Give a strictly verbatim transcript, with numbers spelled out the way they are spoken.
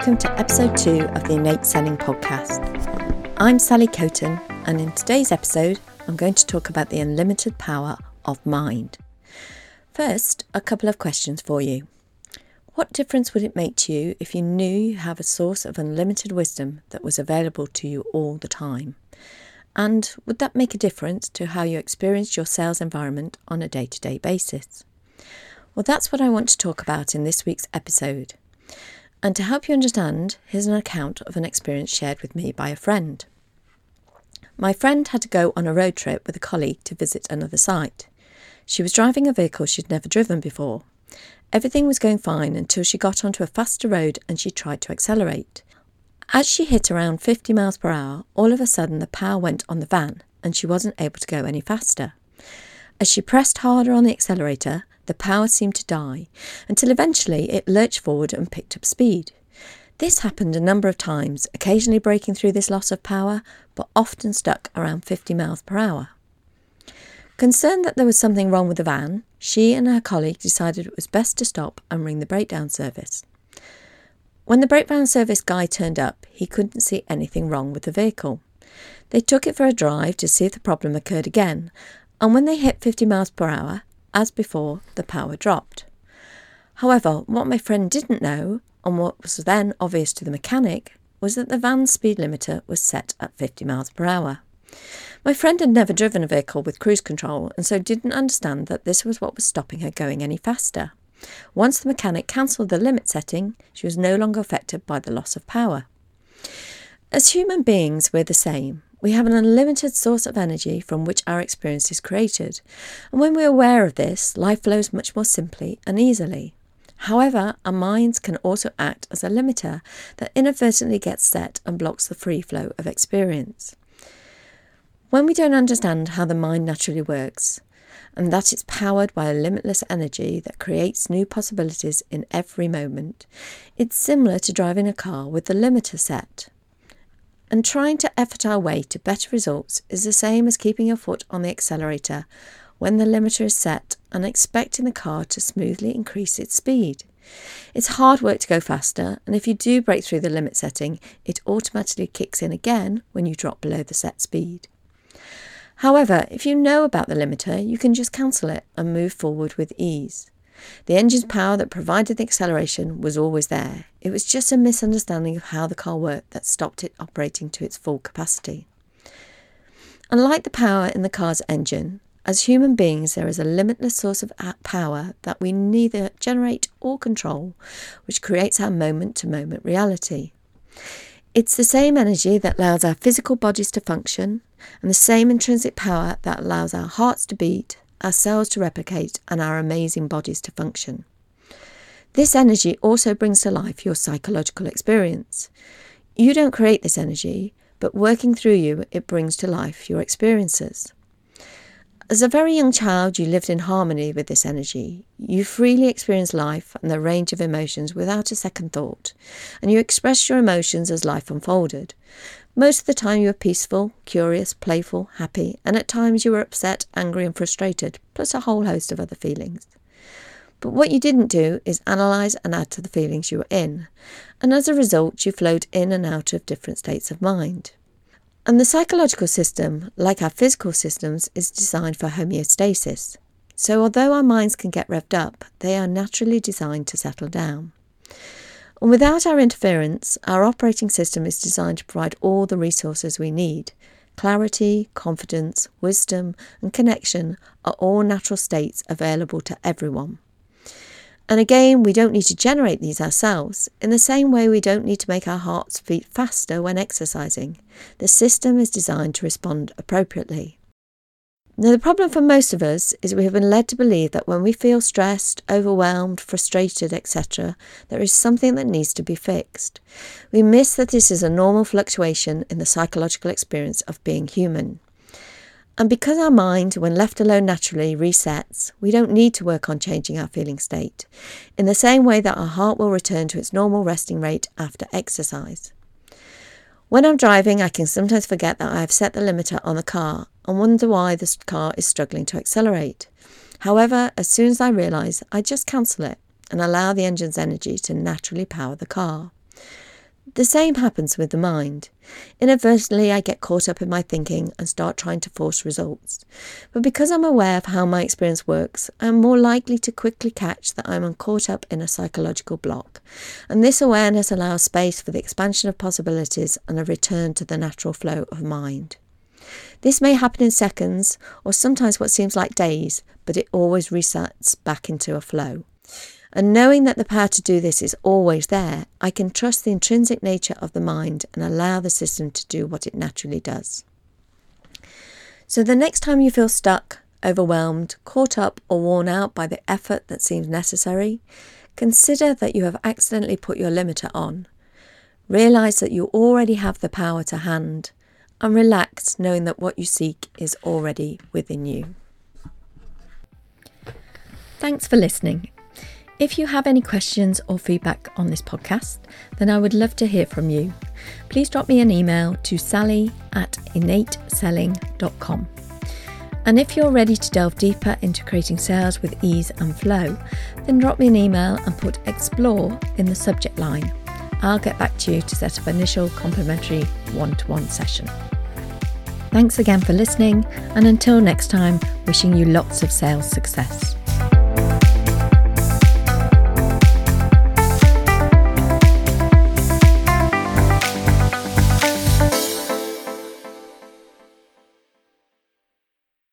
welcome to episode two of the Innate Selling Podcast. I'm Sally Coton, and in today's episode, I'm going to talk about the unlimited power of mind. First, a couple of questions for you. What difference would it make to you if you knew you have a source of unlimited wisdom that was available to you all the time? And would that make a difference to how you experienced your sales environment on a day-to-day basis? Well, that's what I want to talk about in this week's episode. And to help you understand, here's an account of an experience shared with me by a friend. My friend had to go on a road trip with a colleague to visit another site. She was driving a vehicle she'd never driven before. Everything was going fine until she got onto a faster road and she tried to accelerate. As she hit around fifty miles per hour, all of a sudden the power went on the van and she wasn't able to go any faster. As she pressed harder on the accelerator, the power seemed to die, until eventually it lurched forward and picked up speed. This happened a number of times, occasionally breaking through this loss of power, but often stuck around fifty miles per hour. Concerned that there was something wrong with the van, she and her colleague decided it was best to stop and ring the breakdown service. When the breakdown service guy turned up, he couldn't see anything wrong with the vehicle. They took it for a drive to see if the problem occurred again, and when they hit fifty miles per hour, as before, the power dropped. However, what my friend didn't know, and what was then obvious to the mechanic, was that the van's speed limiter was set at fifty miles per hour. My friend had never driven a vehicle with cruise control and so didn't understand that this was what was stopping her going any faster. Once the mechanic cancelled the limit setting, she was no longer affected by the loss of power. As human beings, we're the same. We have an unlimited source of energy from which our experience is created, and when we're aware of this, life flows much more simply and easily. However, our minds can also act as a limiter that inadvertently gets set and blocks the free flow of experience. When we don't understand how the mind naturally works, and that it's powered by a limitless energy that creates new possibilities in every moment, it's similar to driving a car with the limiter set. And trying to effort our way to better results is the same as keeping your foot on the accelerator when the limiter is set and expecting the car to smoothly increase its speed. It's hard work to go faster, and if you do break through the limit setting, it automatically kicks in again when you drop below the set speed. However, if you know about the limiter, you can just cancel it and move forward with ease. The engine's power that provided the acceleration was always there. It was just a misunderstanding of how the car worked that stopped it operating to its full capacity. Unlike the power in the car's engine, as human beings there is a limitless source of power that we neither generate or control, which creates our moment-to-moment reality. It's the same energy that allows our physical bodies to function, and the same intrinsic power that allows our hearts to beat, our cells to replicate, and our amazing bodies to function. This energy also brings to life your psychological experience. You don't create this energy, but working through you, it brings to life your experiences. As a very young child, you lived in harmony with this energy. You freely experienced life and the range of emotions without a second thought, and you expressed your emotions as life unfolded. Most of the time you were peaceful, curious, playful, happy, and at times you were upset, angry and frustrated, plus a whole host of other feelings. But what you didn't do is analyse and add to the feelings you were in, and as a result you flowed in and out of different states of mind. And the psychological system, like our physical systems, is designed for homeostasis. So although our minds can get revved up, they are naturally designed to settle down. And without our interference, our operating system is designed to provide all the resources we need. Clarity, confidence, wisdom, and connection are all natural states available to everyone. And again, we don't need to generate these ourselves. In the same way, we don't need to make our hearts beat faster when exercising. The system is designed to respond appropriately. Now, the problem for most of us is we have been led to believe that when we feel stressed, overwhelmed, frustrated, et cetera, there is something that needs to be fixed. We miss that this is a normal fluctuation in the psychological experience of being human. And because our mind, when left alone naturally, resets, we don't need to work on changing our feeling state, in the same way that our heart will return to its normal resting rate after exercise. When I'm driving, I can sometimes forget that I have set the limiter on the car and wonder why this car is struggling to accelerate. However, as soon as I realise, I just cancel it and allow the engine's energy to naturally power the car. The same happens with the mind. Inadvertently, I get caught up in my thinking and start trying to force results. But because I'm aware of how my experience works, I'm more likely to quickly catch that I'm caught up in a psychological block. And this awareness allows space for the expansion of possibilities and a return to the natural flow of mind. This may happen in seconds, or sometimes what seems like days, but it always resets back into a flow. And knowing that the power to do this is always there, I can trust the intrinsic nature of the mind and allow the system to do what it naturally does. So the next time you feel stuck, overwhelmed, caught up or worn out by the effort that seems necessary, consider that you have accidentally put your limiter on. Realise that you already have the power to hand, and relax knowing that what you seek is already within you. Thanks for listening. If you have any questions or feedback on this podcast, then I would love to hear from you. Please drop me an email to sally at innate selling dot com. And if you're ready to delve deeper into creating sales with ease and flow, then drop me an email and put explore in the subject line. I'll get back to you to set up an initial complimentary one-to-one session. Thanks again for listening, and until next time, wishing you lots of sales success.